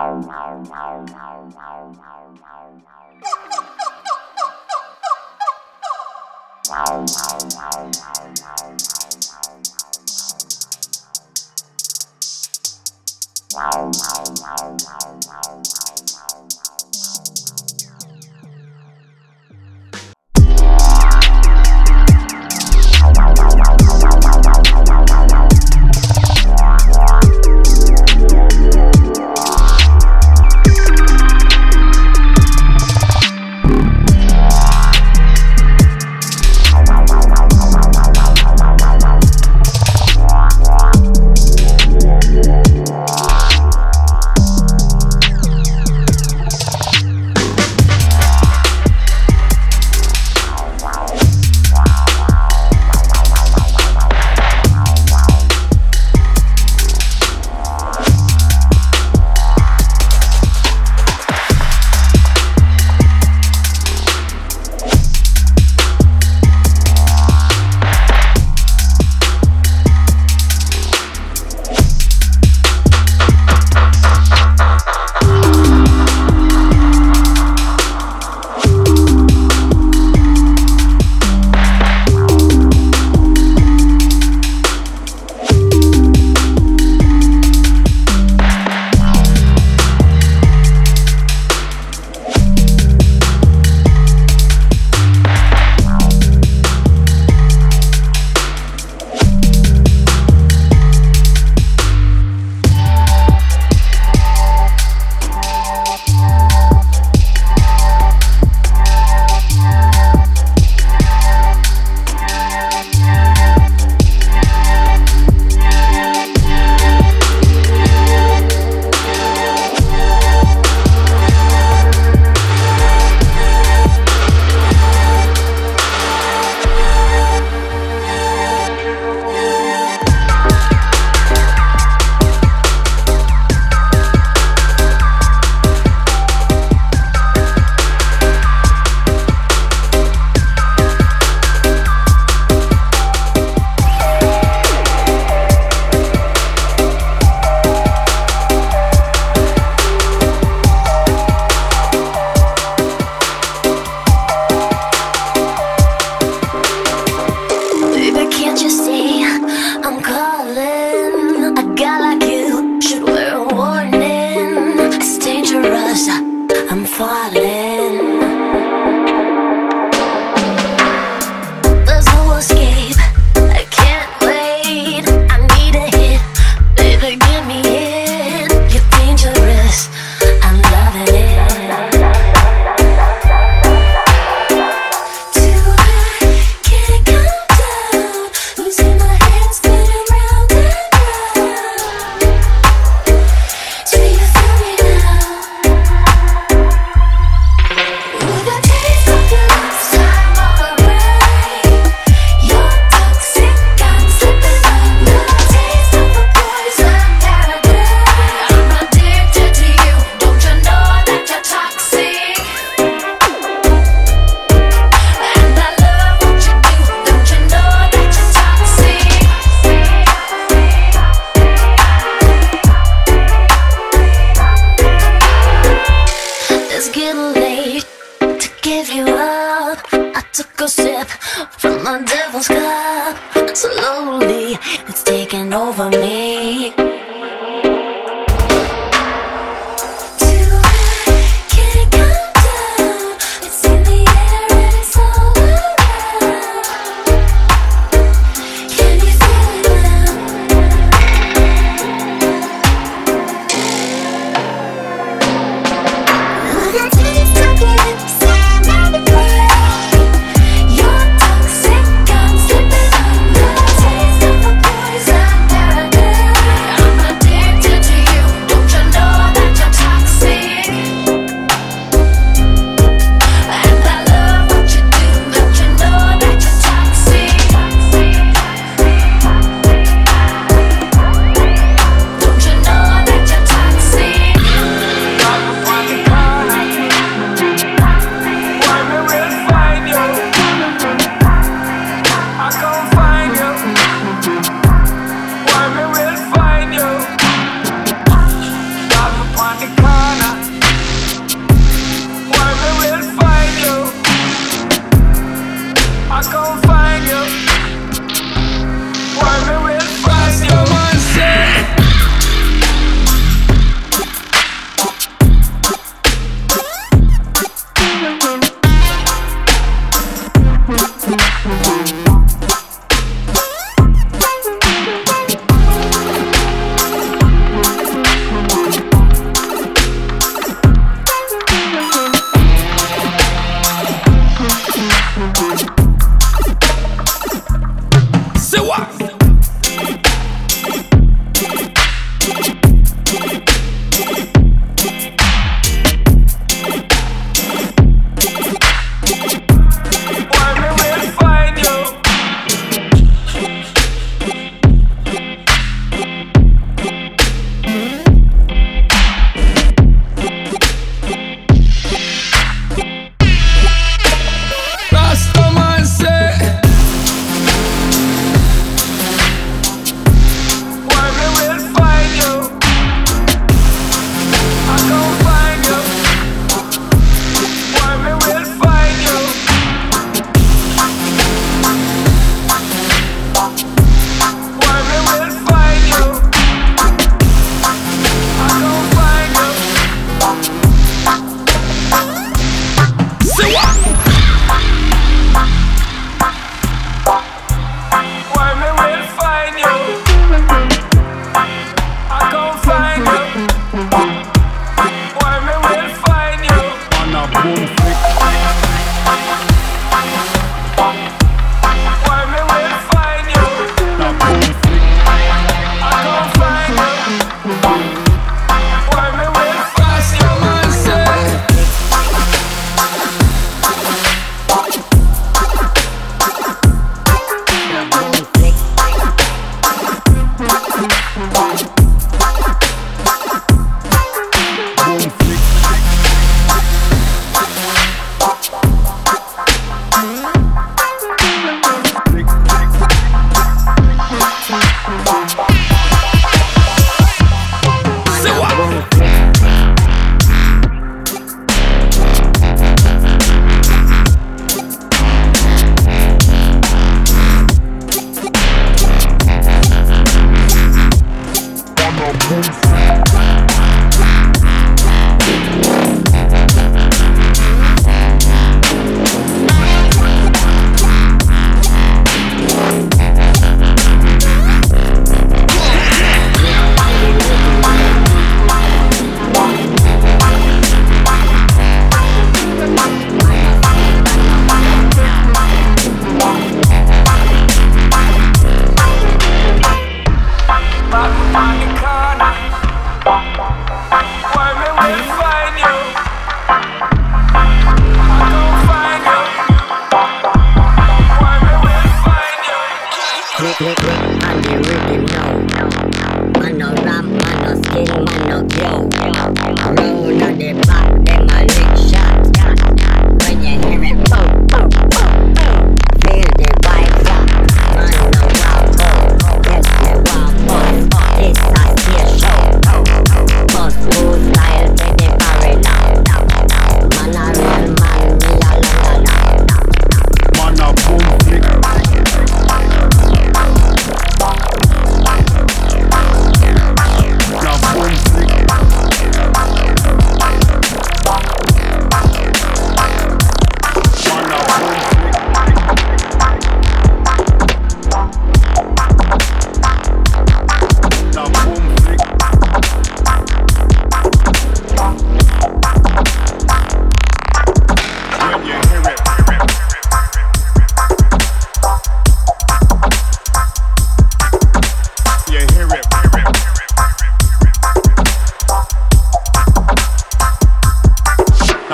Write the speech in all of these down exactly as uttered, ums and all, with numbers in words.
Sleeping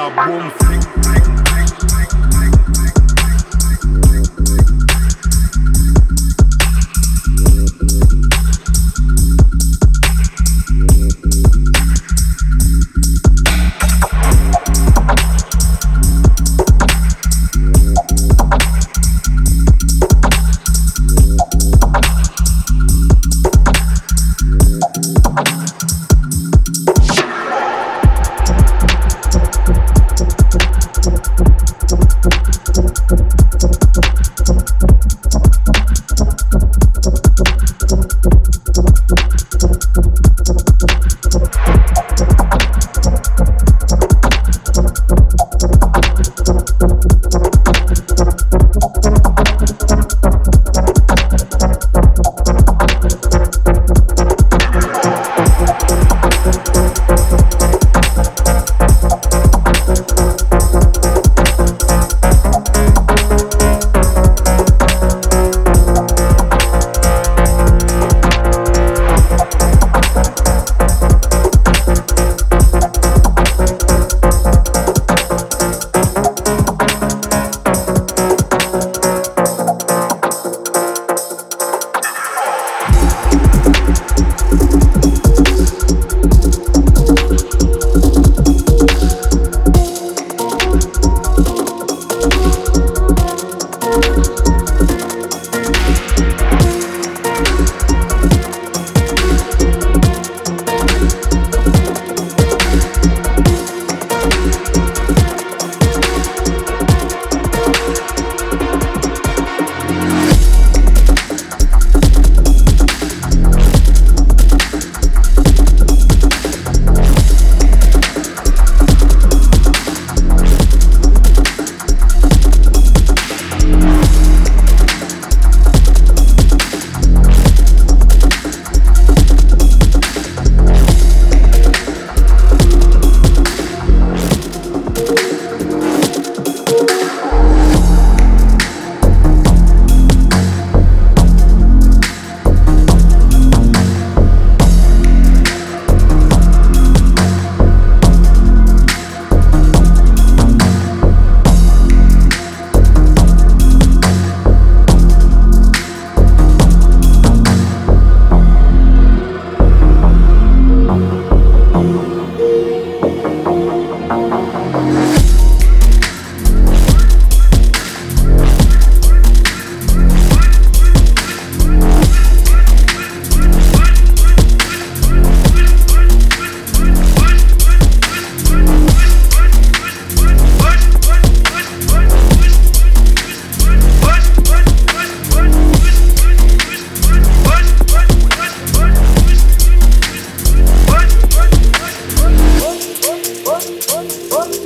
a boom freak. What?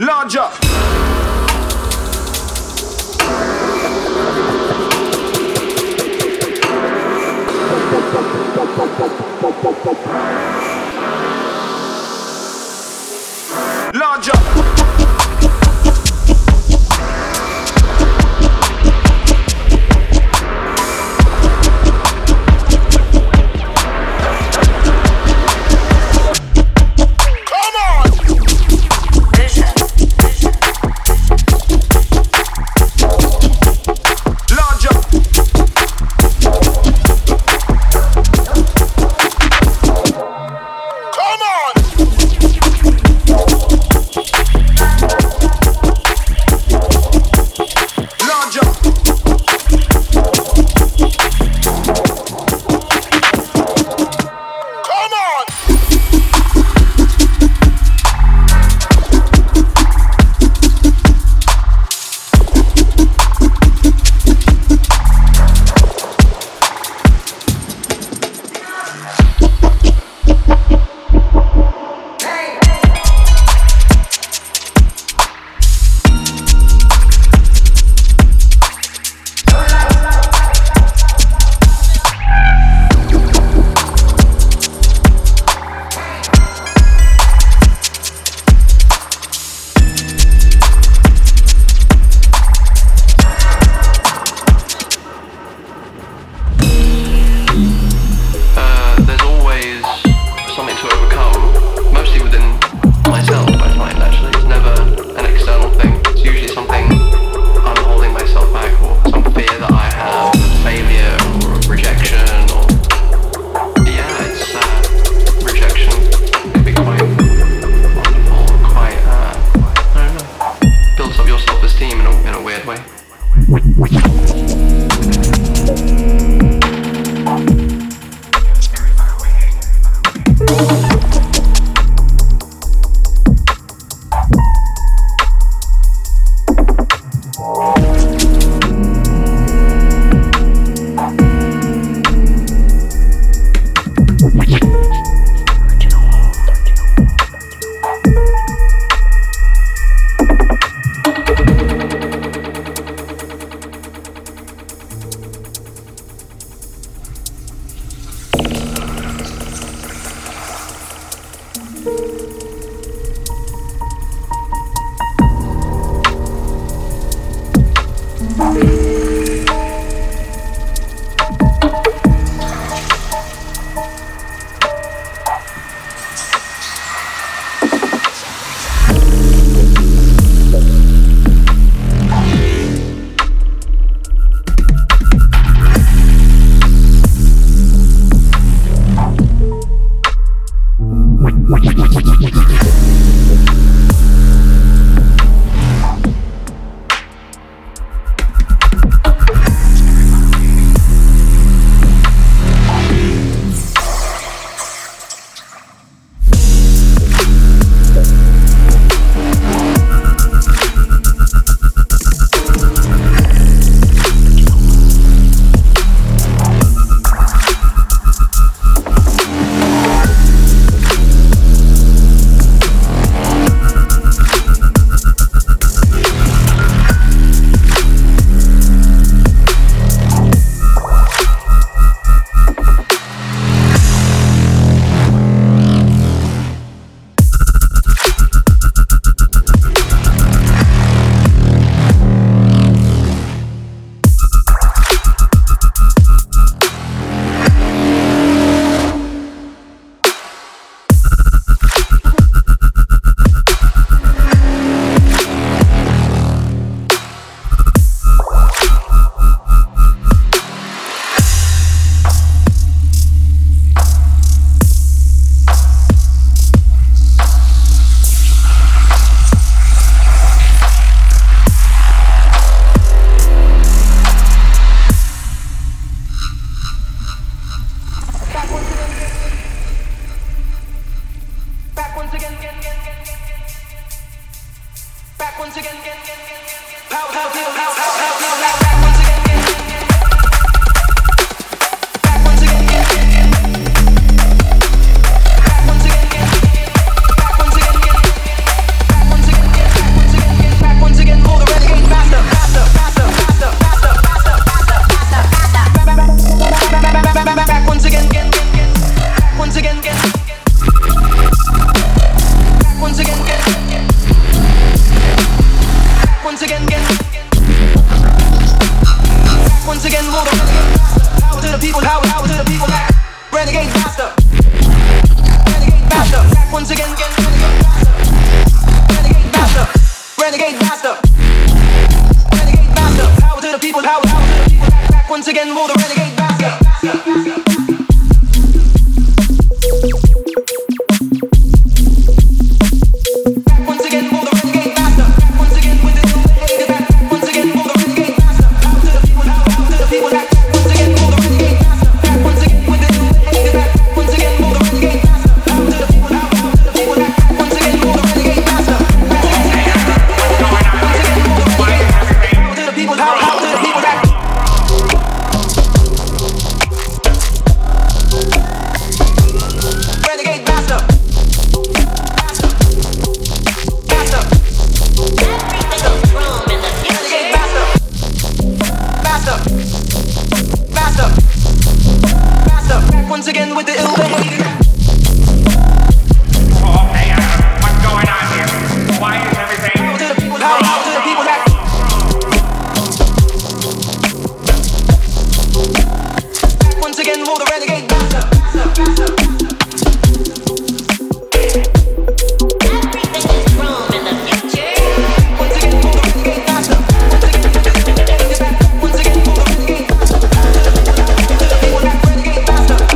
larger. Larger. again, will the renegade back? Once again with the ill behavior. Oh man, what's going on here? Why is everything wrong? To the people back, to the people back. Back once again, will the renegade faster, faster, faster. Everything is wrong in the future. Once again, will the renegade faster. Once again, will the renegade faster. Once again, will the renegade faster. To the people back, renegade faster.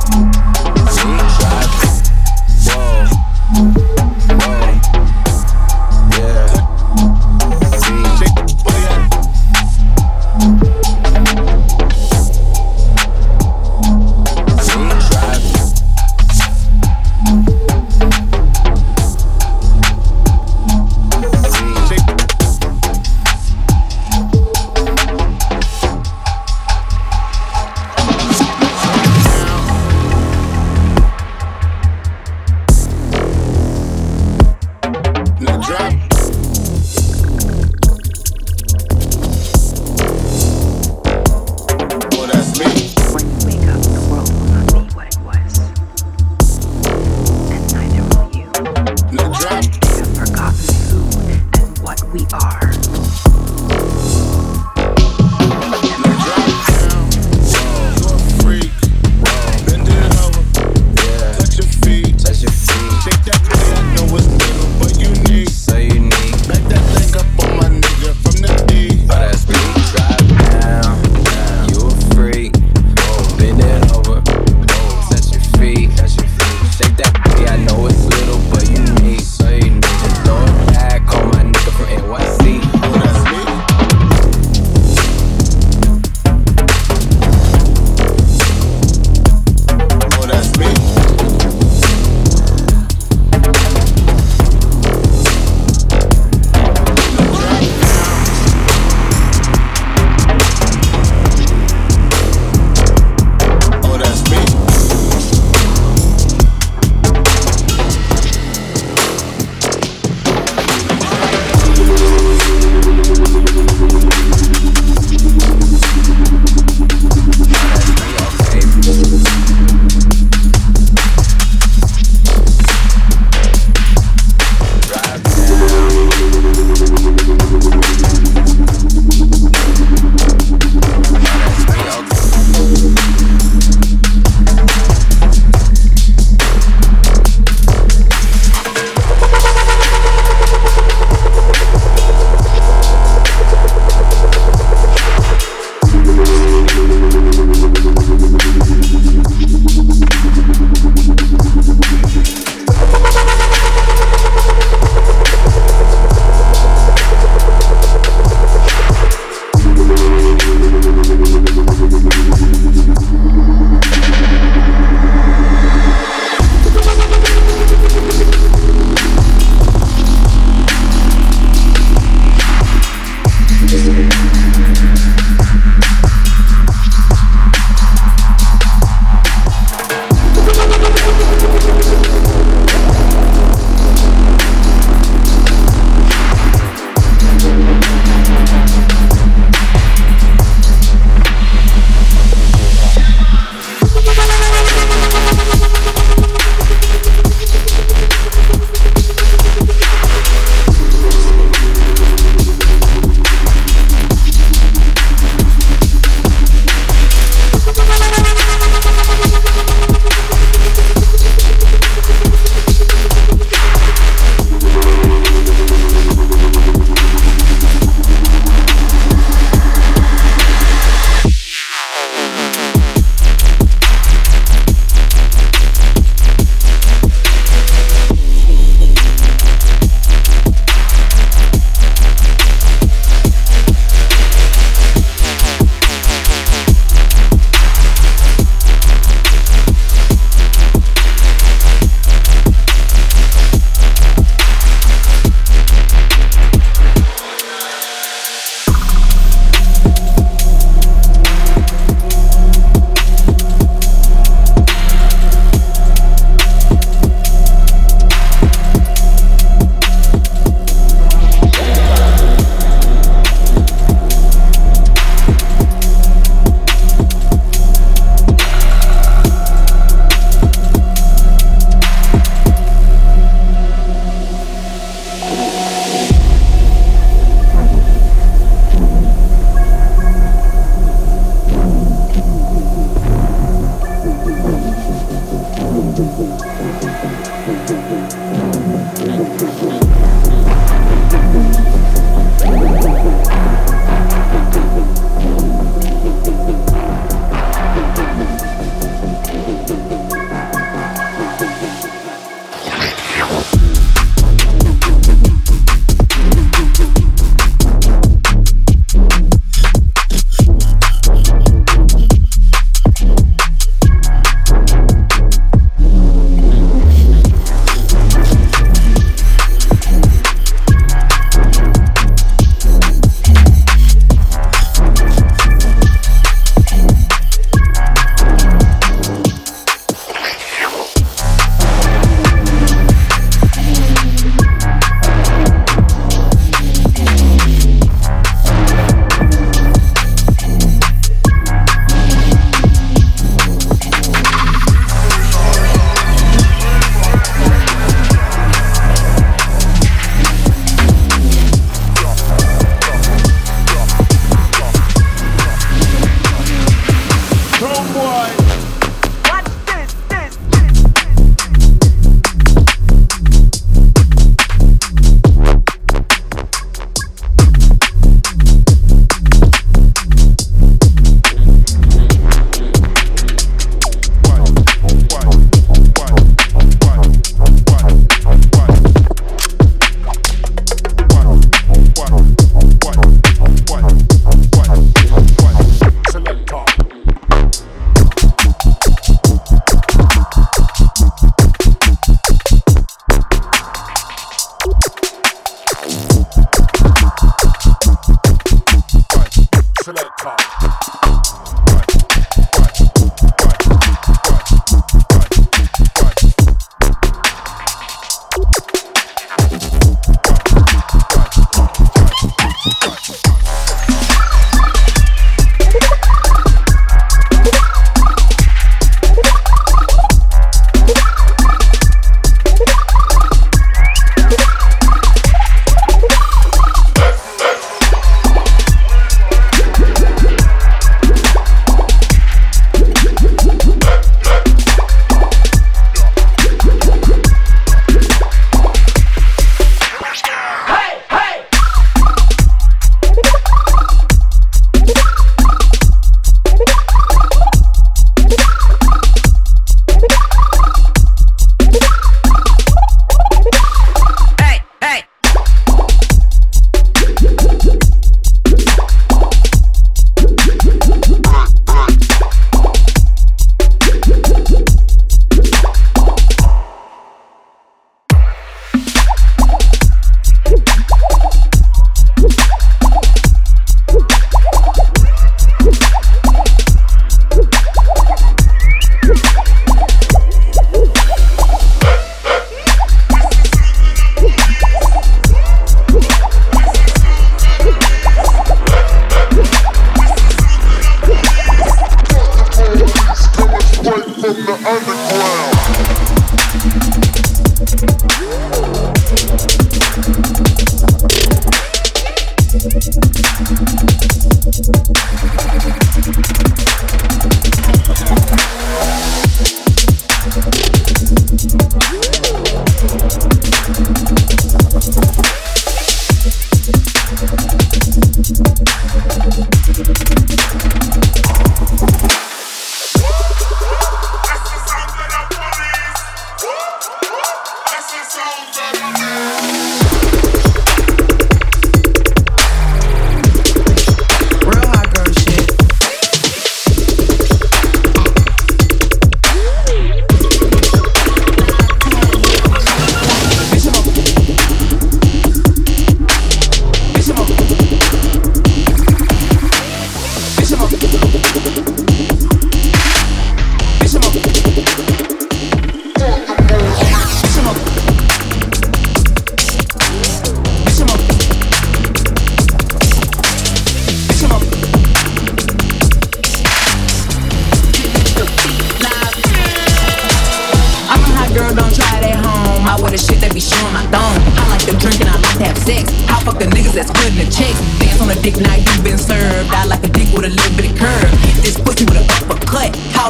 Thank you.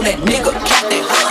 That nigga, cat that hook.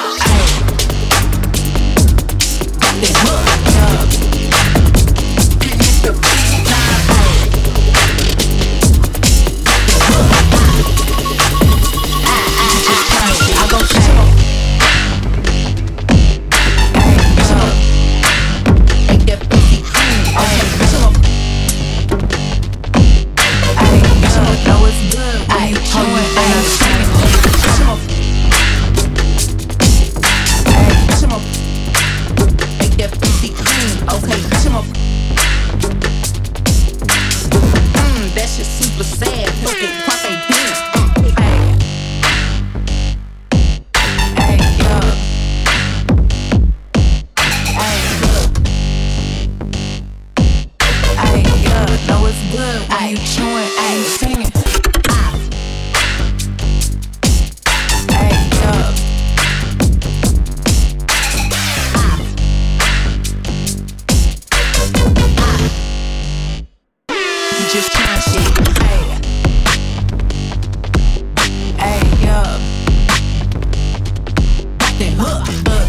that. Huh, uh.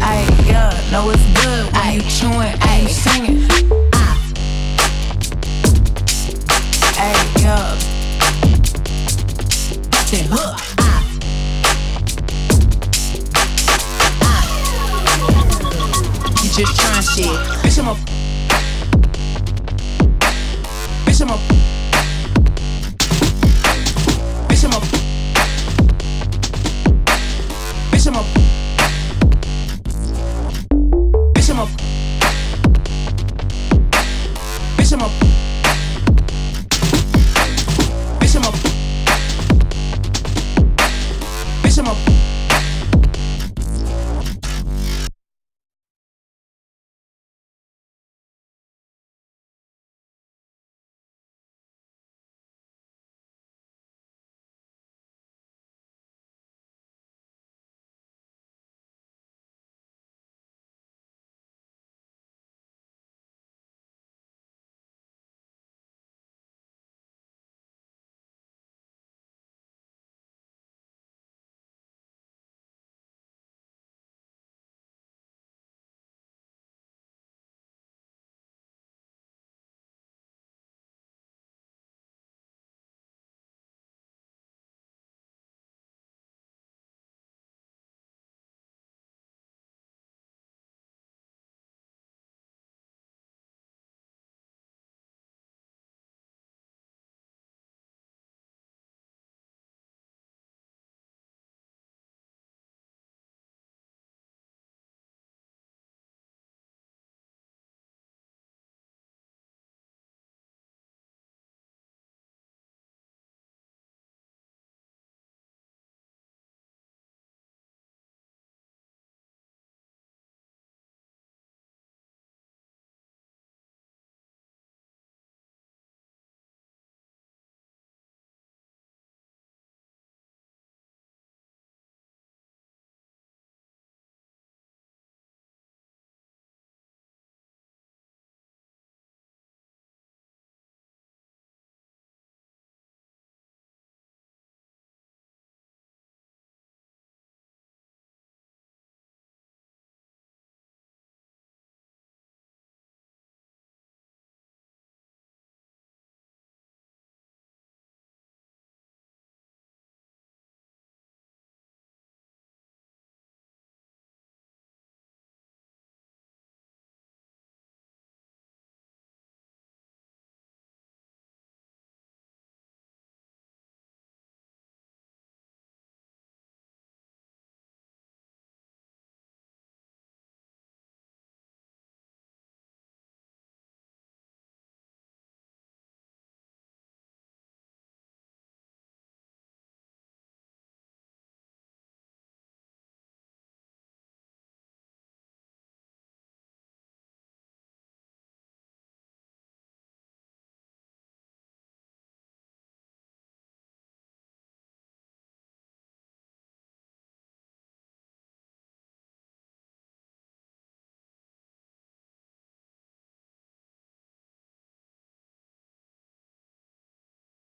Ay, yeah, know it's good when ay, you chewing, ay, you singing. Ah. Ay, yeah. That, huh, ah. Ah. You just trying shit. Bitch, I'm a